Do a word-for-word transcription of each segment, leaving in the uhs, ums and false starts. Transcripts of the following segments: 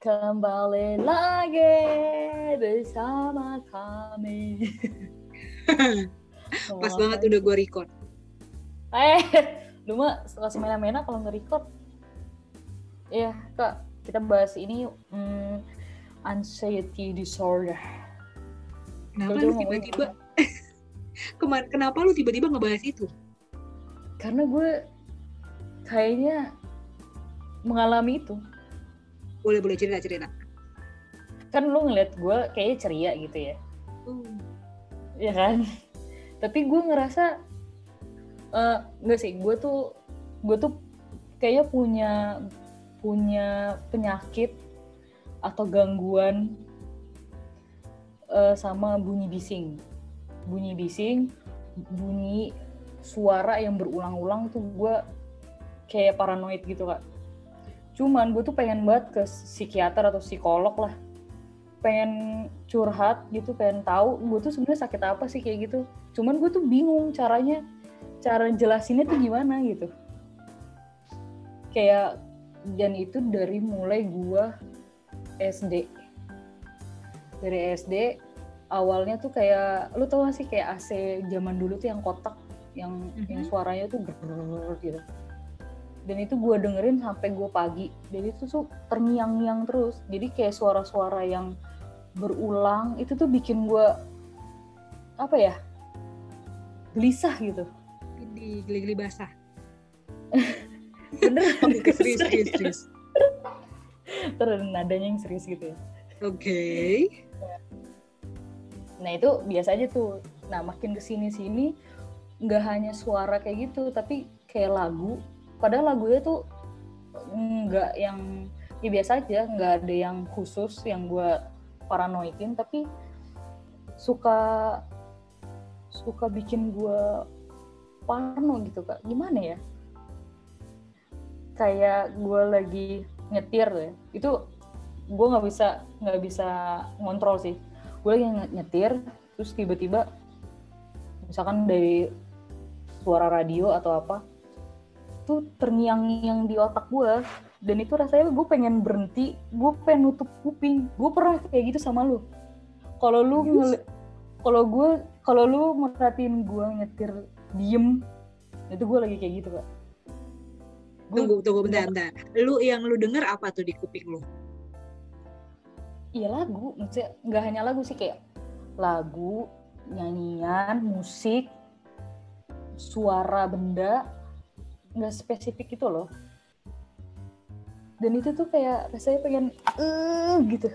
Kembali lagi bersama kami. Pas banget udah gue record. Eh, lu mah langsung mena-mena kalau nge-record. Iya, Kak, kita bahas ini um, anxiety disorder. Kenapa lu tiba-tiba Kemar- kenapa lu tiba-tiba ngebahas itu? Karena gue kayaknya mengalami itu. Boleh-boleh cerita-cerita. Kan lu ngeliat gue kayaknya ceria gitu ya. Hmm. Ya kan? Tapi gue ngerasa, uh, gak sih, gue tuh, gue tuh kayaknya punya, punya penyakit atau gangguan uh, sama bunyi bising. Bunyi bising, bunyi suara yang berulang-ulang tuh gue kayak paranoid gitu, Kak. Cuman gue tuh pengen banget ke psikiater atau psikolog lah, pengen curhat gitu, pengen tahu gue tuh sebenarnya sakit apa sih kayak gitu. Cuman gue tuh bingung caranya, cara jelasinnya tuh gimana gitu. Kayak, dan itu dari mulai gue S D, dari S D awalnya tuh kayak, lu tau gak sih kayak A C zaman dulu tuh yang kotak, yang mm-hmm. yang suaranya tuh brrrr gitu. Dan itu gue dengerin sampai gue pagi. Jadi itu tuh terngiang-ngiang terus. Jadi kayak suara-suara yang berulang itu tuh bikin gue apa ya, gelisah gitu. Di geli-geli basah. Bener? Oke, serius, serius, serius. Terus nadanya yang serius gitu ya. Oke. Okay. Nah itu biasa aja tuh. Nah makin kesini-sini nggak hanya suara kayak gitu, tapi kayak lagu. Padahal lagunya tuh nggak yang ya biasa aja, nggak ada yang khusus yang gue paranoidin, tapi suka suka bikin gue parno gitu, Kak. Gimana ya? Kayak gue lagi nyetir ya, itu gue nggak bisa nggak bisa ngontrol sih. Gue lagi nyetir, terus tiba-tiba misalkan dari suara radio atau apa tuh terngiang-ngiang di otak gue, dan itu rasanya gue pengen berhenti, gue pengen nutup kuping. Gue pernah kayak gitu sama lu. Kalau lu ngel- kalau gue kalau lu merhatiin gue nyetir diem, itu gue lagi kayak gitu, Kak. Gua, tunggu tunggu bentar-bentar. Lu yang lu denger apa tuh di kuping lu? Iya lagu, maksudnya nggak hanya lagu sih, kayak lagu, nyanyian, musik, suara benda. Nggak spesifik gitu loh. Dan itu tuh kayak rasanya pengen eh gitu.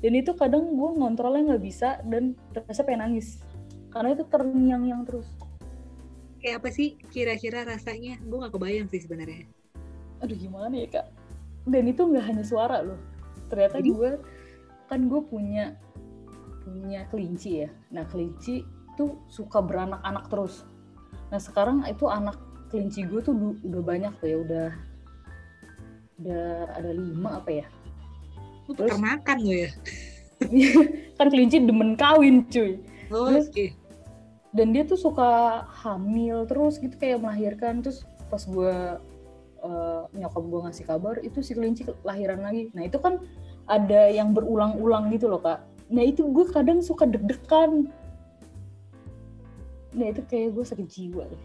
Dan itu kadang gue ngontrolnya nggak bisa, dan rasanya pengen nangis karena itu terngiang-ngiang terus. Kayak apa sih kira-kira rasanya? Gue nggak kebayang sih sebenarnya. Aduh gimana ya, Kak. Dan itu nggak hanya suara loh. Ternyata gue kan gue punya punya kelinci ya. Nah kelinci tuh suka beranak-anak terus. Nah sekarang itu anak kelinci gue tuh udah banyak tuh ya, udah udah ada lima apa ya. Lu termakan lo ya? Kan kelinci demen kawin cuy. Oh, terus, okay. Dan dia tuh suka hamil terus gitu, kayak melahirkan. Terus pas gue uh, nyokap gue ngasih kabar, itu si kelinci lahiran lagi. Nah itu kan ada yang berulang-ulang gitu loh, Kak. Nah itu gue kadang suka deg-degan. Nah itu kayak gue sakit jiwa deh.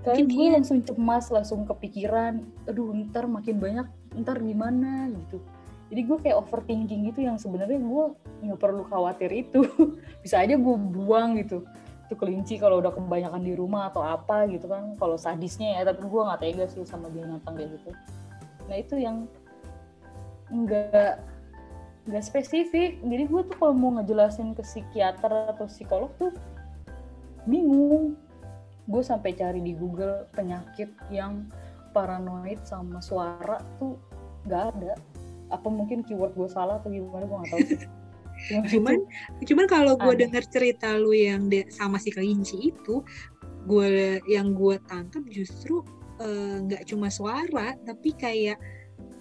Kayak gue langsung cemas, langsung kepikiran, aduh ntar makin banyak, ntar gimana gitu. Jadi gue kayak overthinking gitu, yang sebenarnya gue nggak perlu khawatir itu. Bisa aja gue buang gitu. Itu kelinci kalau udah kebanyakan di rumah atau apa gitu kan, kalau sadisnya ya. Tapi gue nggak tega sih sama binatang kayak gitu. Nah itu yang nggak nggak spesifik. Jadi gue tuh kalau mau ngejelasin ke psikiater atau psikolog tuh bingung. Gue sampai cari di Google penyakit yang paranoid sama suara tuh nggak ada. Apa mungkin keyword gue salah atau gimana, gue nggak tahu sih. Cuman cuman, cuman kalau gue dengar cerita lu yang de- sama si kelinci itu, gue yang gue tangkap justru nggak uh, cuma suara, tapi kayak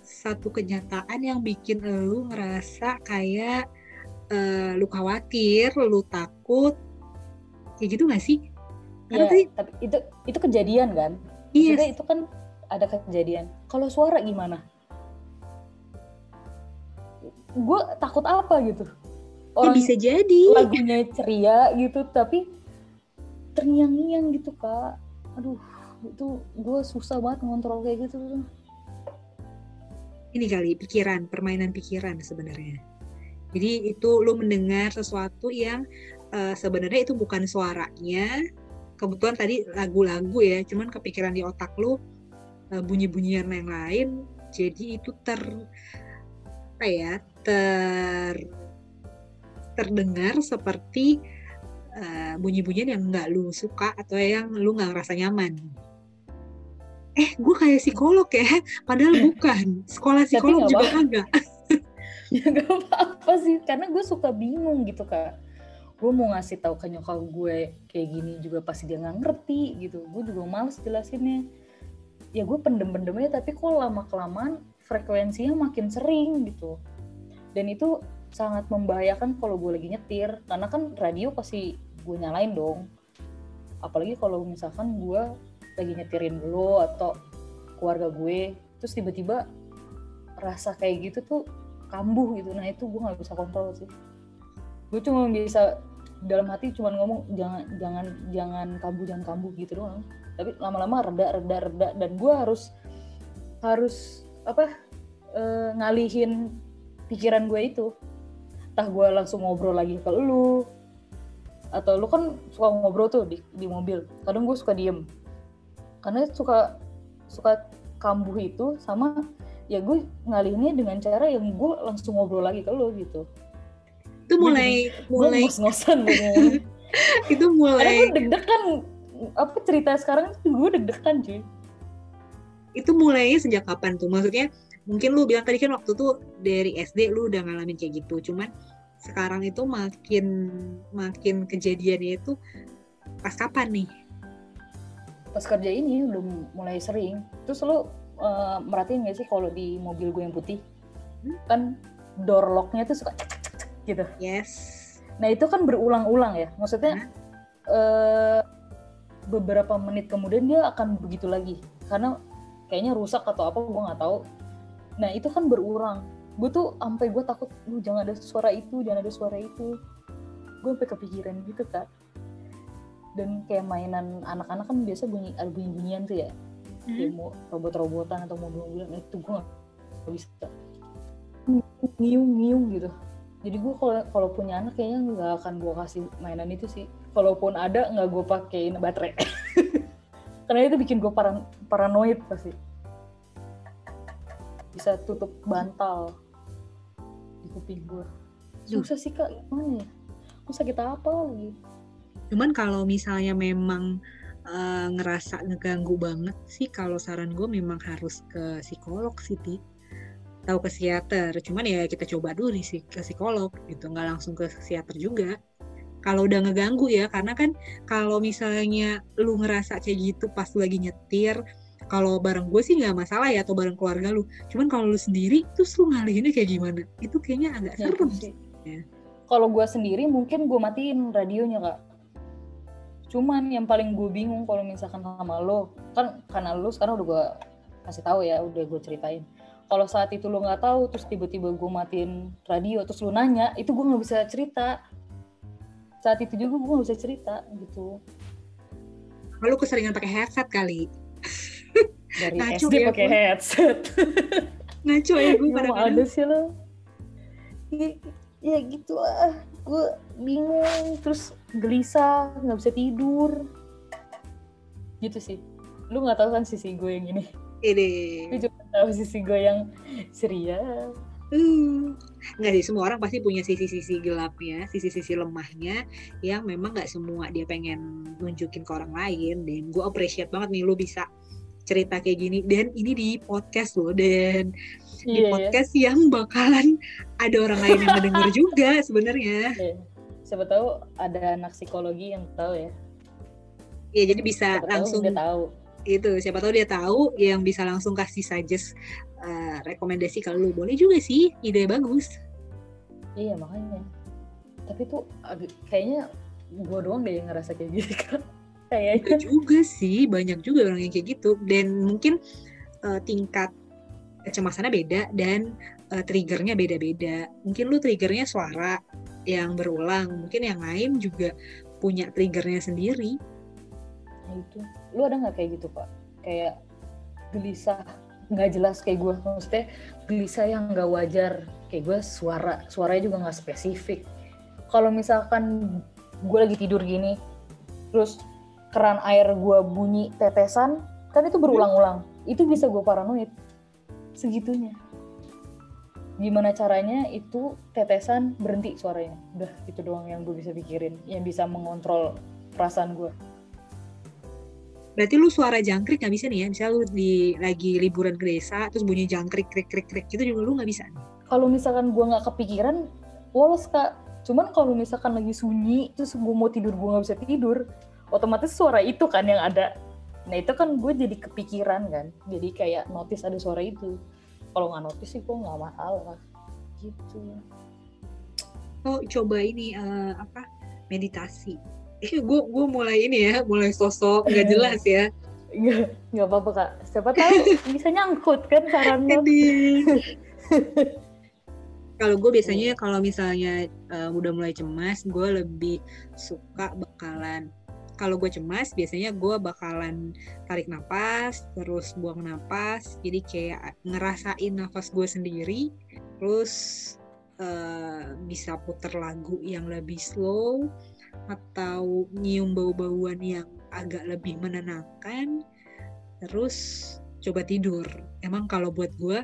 satu kenyataan yang bikin lu ngerasa kayak uh, lu khawatir, lu takut, kayak gitu nggak sih? Iya, tapi itu itu kejadian kan? Iya. Yes. Itu kan ada kejadian. Kalau suara gimana? gue takut apa gitu. Orang ya bisa jadi lagunya ceria gitu tapi terngiang-ngiang gitu kak. Aduh itu gue susah banget ngontrol kayak gitu. Ini kali pikiran, permainan pikiran sebenarnya. Jadi itu lu mendengar sesuatu yang uh, sebenarnya itu bukan suaranya. Kebetulan tadi lagu-lagu ya, cuman kepikiran di otak lu uh, bunyi-bunyian yang lain. Jadi itu ter apa ya ter terdengar seperti uh, bunyi-bunyian yang nggak lu suka atau yang lu nggak ngerasa nyaman. Eh, gue kayak psikolog ya, padahal bukan. Sekolah psikolog juga kagak. Ya nggak apa-apa sih, karena gue suka bingung gitu kak. Gue mau ngasih tahu ke nyokap gue kayak gini juga pasti dia nggak ngerti gitu. Gue juga males jelasinnya. Ya gue pendem-pendemnya, tapi kok lama-kelamaan frekuensinya makin sering gitu. Dan itu sangat membahayakan kalau gue lagi nyetir, karena kan radio pasti gue nyalain dong, apalagi kalau misalkan gue lagi nyetirin dulu atau keluarga gue, terus tiba-tiba rasa kayak gitu tuh kambuh gitu. Nah itu gue nggak bisa kontrol sih, gue cuma bisa dalam hati cuma ngomong jangan jangan jangan kambuh jangan kambuh gitu doang, tapi lama-lama reda reda reda dan gue harus harus apa e, ngalihin pikiran gue itu. Entah gue langsung ngobrol lagi ke lu, atau lu kan suka ngobrol tuh di, di mobil. Kadang gue suka diem karena suka suka kambuh itu, sama ya gue ngalihinnya dengan cara yang gue langsung ngobrol lagi ke lu gitu. Itu mulai jadi, mulai ngos-ngosan banget. Itu mulai karena gue deg-degan, apa cerita sekarang gue deg-degan cuy. Itu mulainya sejak kapan tuh? Maksudnya mungkin lu bilang tadi kan waktu tuh dari S D lu udah ngalamin kayak gitu, cuman sekarang itu makin makin kejadiannya itu pas kapan nih? Pas kerja ini belum mulai sering. Terus lu uh, merhatiin nggak sih kalau di mobil gue yang putih hmm? kan door locknya tuh suka cek cek cek gitu. Yes. Nah itu kan berulang-ulang ya, maksudnya hmm? uh, beberapa menit kemudian dia akan begitu lagi karena kayaknya rusak atau apa gue nggak tahu. Nah itu kan berulang, gue tuh sampai gue takut, lu jangan ada suara itu, jangan ada suara itu, gue sampai kepikiran gitu kan. Dan kayak mainan anak-anak kan biasa bunyi, ada bunyi-bunyian tuh ya, hmm. kayak mau robot-robotan atau mobil-mobilan, itu gue nggak bisa, ngiung-ngiung gitu. Jadi gue kalau kalau punya anak kayaknya nggak akan gue kasih mainan itu sih, kalaupun ada nggak gue pakein baterai, karena itu bikin gue paran- paranoid pasti. Bisa tutup bantal di kuping gue. Susah sih kak, gimana ya? Gue sakit apa lagi? Cuman kalau misalnya memang uh, ngerasa ngeganggu banget sih, kalau saran gue memang harus ke psikolog sih, Ti. Atau ke psikiater. Cuman ya kita coba dulu nih sih ke psikolog gitu, nggak langsung ke psikiater juga. Kalau udah ngeganggu ya, karena kan kalau misalnya lu ngerasa kayak gitu pas lu lagi nyetir, kalau bareng gue sih nggak masalah ya, atau bareng keluarga lu. Cuman kalau lu sendiri, terus lu ngalihinnya kayak gimana? Itu kayaknya agak ya, serem sih. Ya. Kalau gue sendiri mungkin gue matiin radionya kak. Cuman yang paling gue bingung kalau misalkan sama lo, kan karena lo sekarang udah gue kasih tahu ya, udah gue ceritain. Kalau saat itu lo nggak tahu, terus tiba-tiba gue matiin radio, terus lo nanya, itu gue nggak bisa cerita. Saat itu juga gue nggak bisa cerita gitu. Lo keseringan pakai headset kali. Dari ngaco S D ya, pakai headset. Ngaco ya gue pada kadang. Ada sih lo. Ya, ya gitu lah. Gue bingung, terus gelisah, nggak bisa tidur. Gitu sih. Lu nggak tahu kan sisi gue yang ini. Ini. Lu cuma tahu sisi gue yang ceria. Hmm. Nggak sih, semua orang pasti punya sisi-sisi gelapnya, sisi-sisi lemahnya yang memang nggak semua dia pengen nunjukin ke orang lain. Dan gue appreciate banget nih lu bisa cerita kayak gini, dan ini di podcast loh, dan yeah, di podcast yeah. yang bakalan ada orang lain yang mendengar juga sebenarnya. Yeah. Siapa tahu ada anak psikologi yang tahu ya. Iya, yeah, jadi bisa siapa langsung tahu, tahu. Itu siapa tahu dia tahu yang bisa langsung kasih suggest uh, rekomendasi ke lu. Boleh juga sih, ide bagus. Iya yeah, makanya. Tapi tuh kayaknya gua doang deh yang ngerasa kayak gitu kan. Kayaknya juga sih, banyak juga orang yang kayak gitu. Dan mungkin uh, tingkat kecemasannya beda, dan uh, triggernya beda-beda. Mungkin lu triggernya suara yang berulang, mungkin yang lain juga punya triggernya sendiri. Nah itu, lu ada nggak kayak gitu Pak? Kayak gelisah nggak jelas kayak gue, maksudnya gelisah yang nggak wajar kayak gue, suara suaranya juga nggak spesifik. Kalau misalkan gue lagi tidur gini, terus keran air gue bunyi tetesan, kan itu berulang-ulang, itu bisa gue paranoid segitunya. Gimana caranya itu tetesan berhenti suaranya? Udah itu doang yang gue bisa pikirin, yang bisa mengontrol perasaan gue. Berarti lu suara jangkrik nggak bisa nih ya? Misalnya lu di, lagi liburan ke desa, terus bunyi jangkrik, krik, krik, krik, itu juga lu nggak bisa nih? Kalau misalkan gue nggak kepikiran, wolos Kak. Cuman kalau misalkan lagi sunyi, terus gue mau tidur, gue nggak bisa tidur, otomatis suara itu kan yang ada. Nah itu kan gue jadi kepikiran kan, jadi kayak notice ada suara itu. Kalau nggak notice sih gue nggak masalah gitu. Oh coba ini uh, apa meditasi. Eh, gue gue mulai ini ya, mulai sosok nggak jelas ya. Nggak nggak apa-apa Kak. Siapa tahu bisa nyangkut kan sarannya. Kalau gue biasanya kalau misalnya uh, udah mulai cemas, gue lebih suka bakalan. Kalau gue cemas, biasanya gue bakalan tarik nafas, terus buang nafas. Jadi kayak ngerasain nafas gue sendiri. Terus uh, bisa puter lagu yang lebih slow, atau nyium bau-bauan yang agak lebih menenangkan, terus coba tidur. Emang kalau buat gue,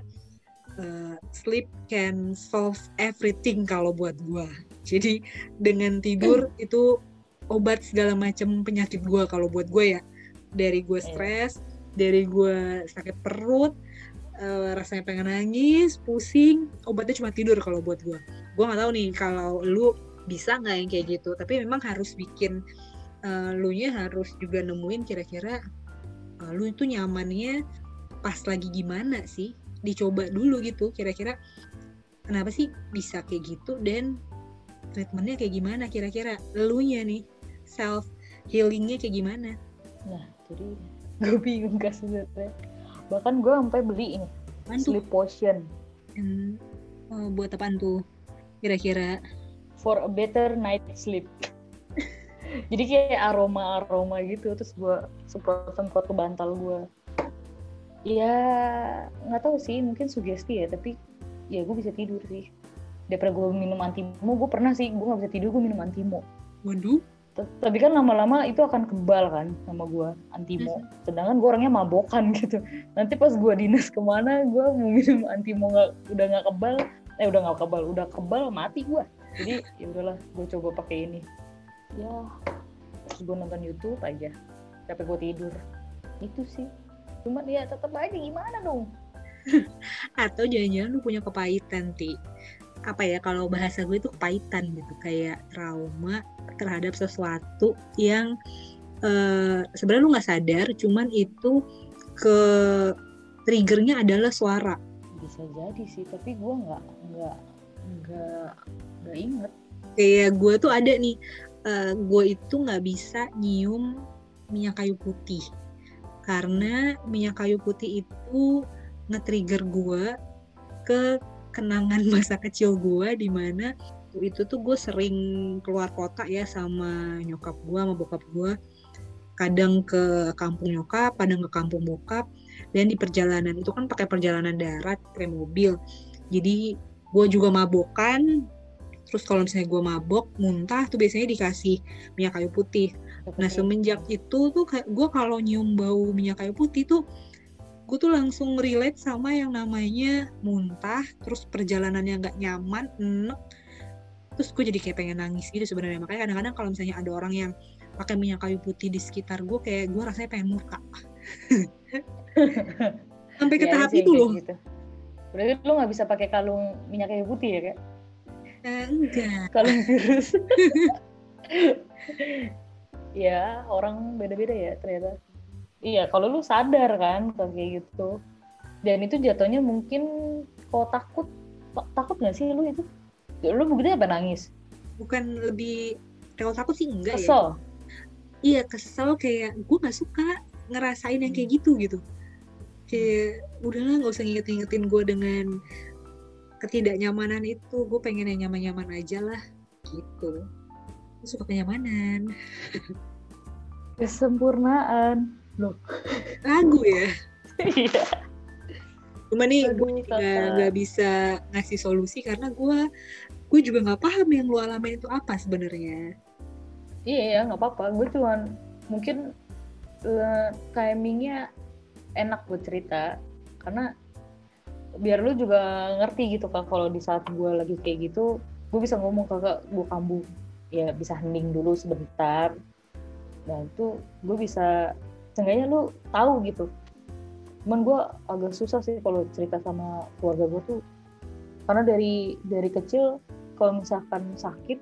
uh, sleep can solve everything kalau buat gue. Jadi dengan tidur hmm. itu obat segala macam penyakit gue kalau buat gue ya. Dari gue stres, dari gue sakit perut, uh, rasanya pengen nangis, pusing, obatnya cuma tidur kalau buat gue. Gue nggak tahu nih kalau lu bisa nggak yang kayak gitu, tapi memang harus bikin uh, lu nya harus juga nemuin kira-kira uh, lu itu nyamannya pas lagi gimana sih, dicoba dulu gitu kira-kira kenapa sih bisa kayak gitu dan treatmentnya kayak gimana kira-kira, lu nya nih self healingnya kayak gimana. Nah jadi gue bingung gak sebenernya, bahkan gue sampai beli ini sleep potion. Hmm, oh, buat apaan tuh kira-kira? For a better night sleep. Jadi kayak aroma-aroma gitu, terus gue semprot-semprot ke bantal gue. Ya nggak tahu sih, mungkin sugesti ya, tapi ya gue bisa tidur sih. Daripada gue minum antimo, gue pernah sih, gue nggak bisa tidur, gue minum antimo. Waduh. Tapi kan lama-lama itu akan kebal kan sama gue antimo. Hmm. Sedangkan gue orangnya mabokan gitu. Nanti pas gue dinas kemana, gue mau minum antimo nggak, udah nggak kebal, eh udah nggak kebal, udah kebal mati gue. Jadi ya udahlah, gue coba pakai ini. Ya, terus gue nonton YouTube aja, sampai gue tidur. Itu sih. Cuman ya tetap aja gimana dong? Atau jangan-jangan lu punya kepahitan, Ti. Apa ya, kalau bahasa gue itu kepahitan gitu, kayak trauma terhadap sesuatu yang uh, sebenarnya lu nggak sadar, cuman itu ke triggernya adalah suara. Bisa jadi sih, tapi gue nggak nggak nggak nggak inget. Kayak gue tuh ada nih, uh, gue itu nggak bisa nyium minyak kayu putih karena minyak kayu putih itu nge-trigger gue ke kenangan masa kecil gue, di mana itu tuh gue sering keluar kota ya sama nyokap gue sama bokap gue, kadang ke kampung nyokap, kadang ke kampung bokap, dan di perjalanan itu kan pakai perjalanan darat, pakai mobil, jadi gue juga mabokan. Terus kalau misalnya gue mabok, muntah tuh biasanya dikasih minyak kayu putih. Nah semenjak itu tuh gue kalau nyium bau minyak kayu putih tuh, gue tuh langsung relate sama yang namanya muntah. Terus perjalanan yang gak nyaman, enek. Terus gue jadi kayak pengen nangis gitu sebenarnya. Makanya kadang-kadang kalau misalnya ada orang yang pakai minyak kayu putih di sekitar gue, kayak gue rasanya pengen murka. Sampai ke ya, tahap itu loh. Gitu. Berarti lu gak bisa pakai kalung minyak kayu putih ya Kak? Eh, enggak. Kalung virus. Ya orang beda-beda ya ternyata. Iya kalau lu sadar kan kayak gitu. Dan itu jatuhnya mungkin kalau takut, takut gak sih lu itu? Lu begitu apa nangis? Bukan lebih, kalau takut sih enggak ya. Kesel? Iya kesel, kayak gue gak suka ngerasain yang kayak gitu gitu. Kayak udahlah gak usah ngingetin-ngingetin gue dengan ketidaknyamanan itu. Gue pengen yang nyaman-nyaman aja lah gitu. Gue suka kenyamanan. Kesempurnaan loh. Lagu ya. Iya. Cuma nih gue nggak bisa ngasih solusi karena gue gue juga nggak paham yang lu alamin itu apa sebenarnya. Iya, nggak apa-apa. Gue cuman mungkin uh, timingnya enak buat cerita karena biar lu juga ngerti gitu kan. Kalau di saat gue lagi kayak gitu, gue bisa ngomong kakak gue kambuh, ya bisa hening dulu sebentar. Nah itu gue bisa seenggaknya lu tahu gitu. Cuman gue agak susah sih kalau cerita sama keluarga gue tuh, karena dari dari kecil kalau misalkan sakit,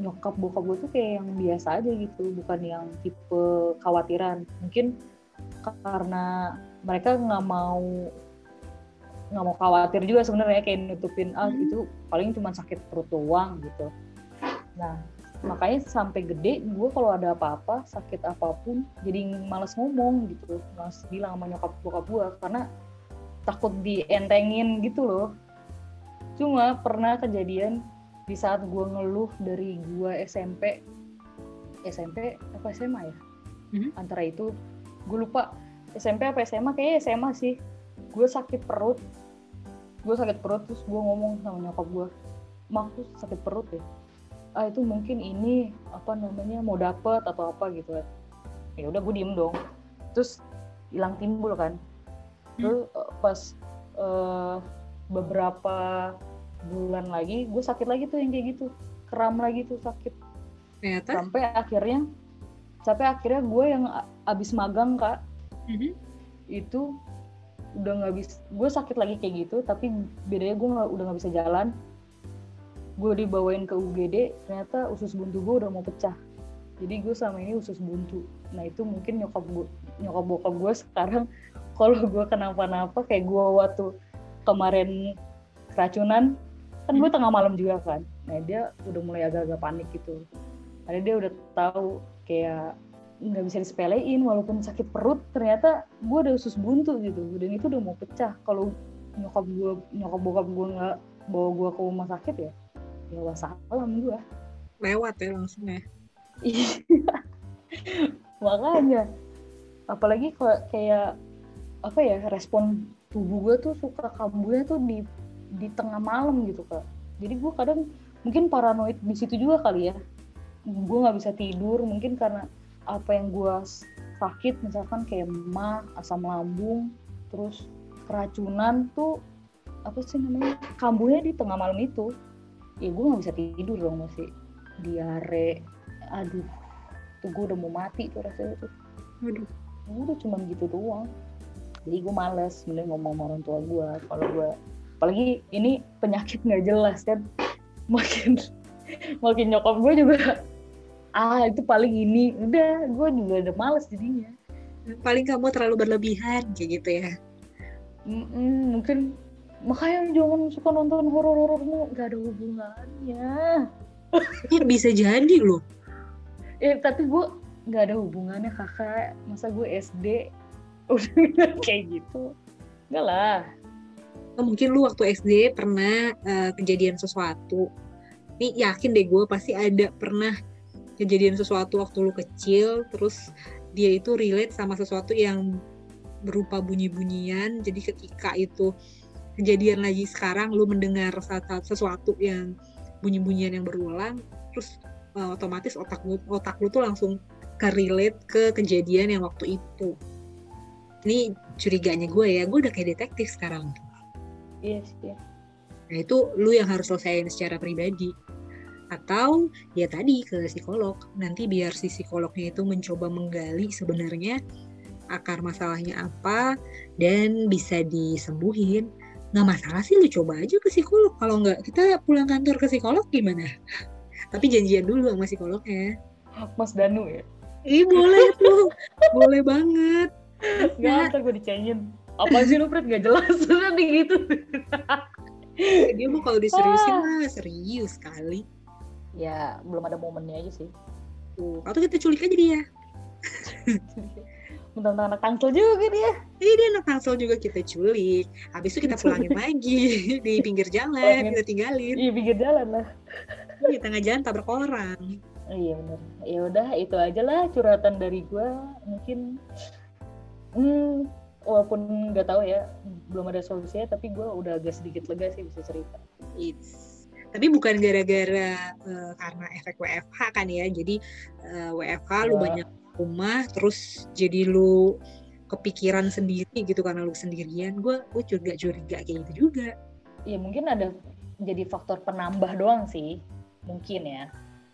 nyokap bokap gue tuh kayak yang biasa aja gitu, bukan yang tipe khawatiran. Mungkin karena mereka nggak mau nggak mau khawatir juga sebenarnya, kayak nutupin ah itu paling cuma sakit perut doang gitu. Nah makanya sampai gede gue kalau ada apa-apa, sakit apapun, jadi malas ngomong gitu, malas bilang sama nyokap bokap gue karena takut dientengin gitu loh. Cuma pernah kejadian di saat gue ngeluh dari gue S M P S M P apa S M A ya? Mm-hmm. Antara itu gue lupa S M P apa S M A, kayaknya S M A sih. Gue sakit perut gue sakit perut terus gue ngomong sama nyokap gue, mak tuh sakit perut deh. Ah itu mungkin ini apa namanya mau dapet atau apa gitu kan. Ya udah gue diem dong, terus hilang timbul kan. Terus pas uh, beberapa bulan lagi gue sakit lagi tuh yang kayak gitu, kram lagi tuh sakit. Ternyata? sampai akhirnya sampai akhirnya gue yang abis magang kak, mm-hmm. itu udah nggak bisa, gue sakit lagi kayak gitu tapi bedanya gue nggak udah nggak bisa jalan. Gue dibawain ke U G D, ternyata usus buntu gue udah mau pecah. Jadi gue selama ini usus buntu. Nah itu mungkin nyokap gue, nyokap bokap gue sekarang kalau gue kenapa-napa, kayak gue waktu kemarin keracunan, kan gue tengah malam juga kan. Nah dia udah mulai agak-agak panik gitu. Karena dia udah tahu kayak nggak bisa disepelein, walaupun sakit perut, ternyata gue ada usus buntu gitu. Dan itu udah mau pecah. Kalau nyokap gue, nyokap bokap gue nggak bawa gue ke rumah sakit ya, ya wassalam gue lewat ya langsung ya. Makanya apalagi kalau kayak apa ya, respon tubuh gue tuh suka kambuhnya tuh di di tengah malam gitu kak. Jadi gue kadang mungkin paranoid di situ juga kali ya. Gue nggak bisa tidur mungkin karena apa yang gue sakit, misalkan kayak mah asam lambung terus keracunan tuh apa sih namanya, kambuhnya di tengah malam itu. Ya gue gak bisa tidur dong, masih diare, aduh tuh gue udah mau mati tuh rasanya tuh. Aduh gue udah cuman gitu doang. Jadi gue males sebenernya ngomong sama orang tua gue kalau gue, apalagi ini penyakit gak jelas kan. Makin makin nyokap gue juga ah itu paling ini, udah gue juga udah males jadinya. Paling kamu terlalu berlebihan kayak gitu ya. Mm-mm, mungkin makanya jangan suka nonton horor-horor mulu, gak ada hubungannya. Ya bisa jadi loh. Eh tapi gue gak ada hubungannya kakak, masa gue S D udah kayak gitu, enggak lah. Mungkin lu waktu S D pernah uh, kejadian sesuatu. Nih yakin deh gue pasti ada pernah kejadian sesuatu waktu lu kecil, terus dia itu relate sama sesuatu yang berupa bunyi-bunyian. Jadi ketika itu kejadian lagi sekarang, lu mendengar saat-saat sesuatu yang bunyi-bunyian yang berulang, terus uh, otomatis otak lu, otak lu tuh langsung ke-relate ke kejadian yang waktu itu. Ini curiganya gue ya, gue udah kayak detektif sekarang. Iya yes, yes. Nah itu lu yang harus selesaiin secara pribadi. Atau ya tadi ke psikolog, nanti biar si psikolognya itu mencoba menggali sebenarnya akar masalahnya apa dan bisa disembuhin. Nggak masalah sih, lu coba aja ke psikolog. Kalau nggak, kita pulang kantor ke psikolog gimana? Tapi janjian dulu sama psikolognya. Mas Danu ya? Ih, boleh tuh. Boleh banget. Nggak, ntar gue dicengin. Apa sih lu, Pret? Nggak jelas. Nanti gitu. Dia mau kalau diseriusin lah, serius sekali. Ya, belum ada momennya aja sih. Atau kita culik aja dia. Mentang-mentang anak tangsel juga dia. Iya, dia anak tangsel juga, kita culik. Habis itu kita pulangin lagi di pinggir jalan, kita tinggalin. Iya, pinggir jalan lah. Di tengah jalan tabrak orang. Iya benar. Ya udah itu aja lah curhatan dari gue. Mungkin, hmm, walaupun nggak tahu ya, belum ada solusinya. Tapi gue udah agak sedikit lega sih bisa cerita. It's tapi bukan gara-gara uh, karena efek W F H kan ya, jadi uh, W F H lu uh. banyak rumah, terus jadi lu kepikiran sendiri gitu karena lu sendirian. Gue gue curiga-curiga kayak gitu juga. Iya mungkin ada jadi faktor penambah doang sih, mungkin ya.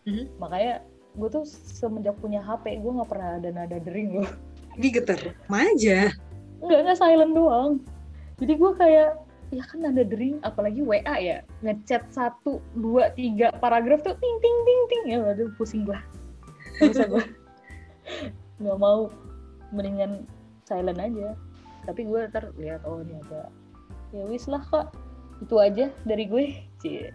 Mm-hmm. Makanya gue tuh semenjak punya H P gue nggak pernah ada nada dering loh. Digeter, aja. Enggak enggak silent doang. Jadi gue kayak ya kan nada dering, apalagi W A ya, ngechat satu, dua, tiga paragraf tuh ting ting ting ting ya, aduh pusing gua, nggak bisa gua, nggak mau, mendingan silent aja. Tapi gua ntar lihat oh ini ada, ya wis lah kok, itu aja dari gue, cie,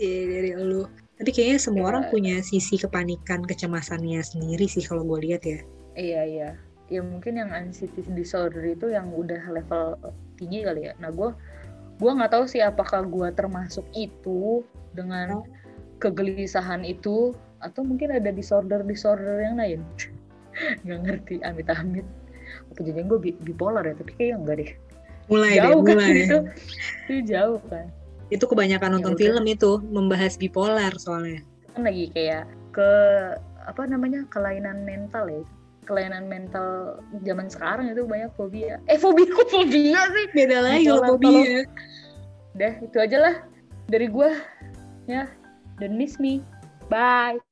cie dari lu. Tapi kayaknya semua ya, orang punya sisi kepanikan, kecemasannya sendiri sih kalau gua lihat ya. Iya iya, ya mungkin yang anxiety disorder itu yang udah level tinggi kali ya. Nah gua Gue nggak tahu sih apakah gue termasuk itu dengan kegelisahan itu atau mungkin ada disorder-disorder yang lain. Nggak ngerti, amit-amit. Apa jadinya gue bipolar ya? Tapi kayaknya enggak deh. Mulai jauh deh, kan mulai. Itu, itu jauh kan. Itu kebanyakan nonton ya, film itu membahas bipolar soalnya. Kan lagi kayak ke apa namanya kelainan mental ya. Kelainan mental zaman sekarang itu banyak fobia. Eh fobia kok fobia sih? Beda lagi kalau fobia. Udah itu aja lah dari gue ya. Don't miss me. Bye.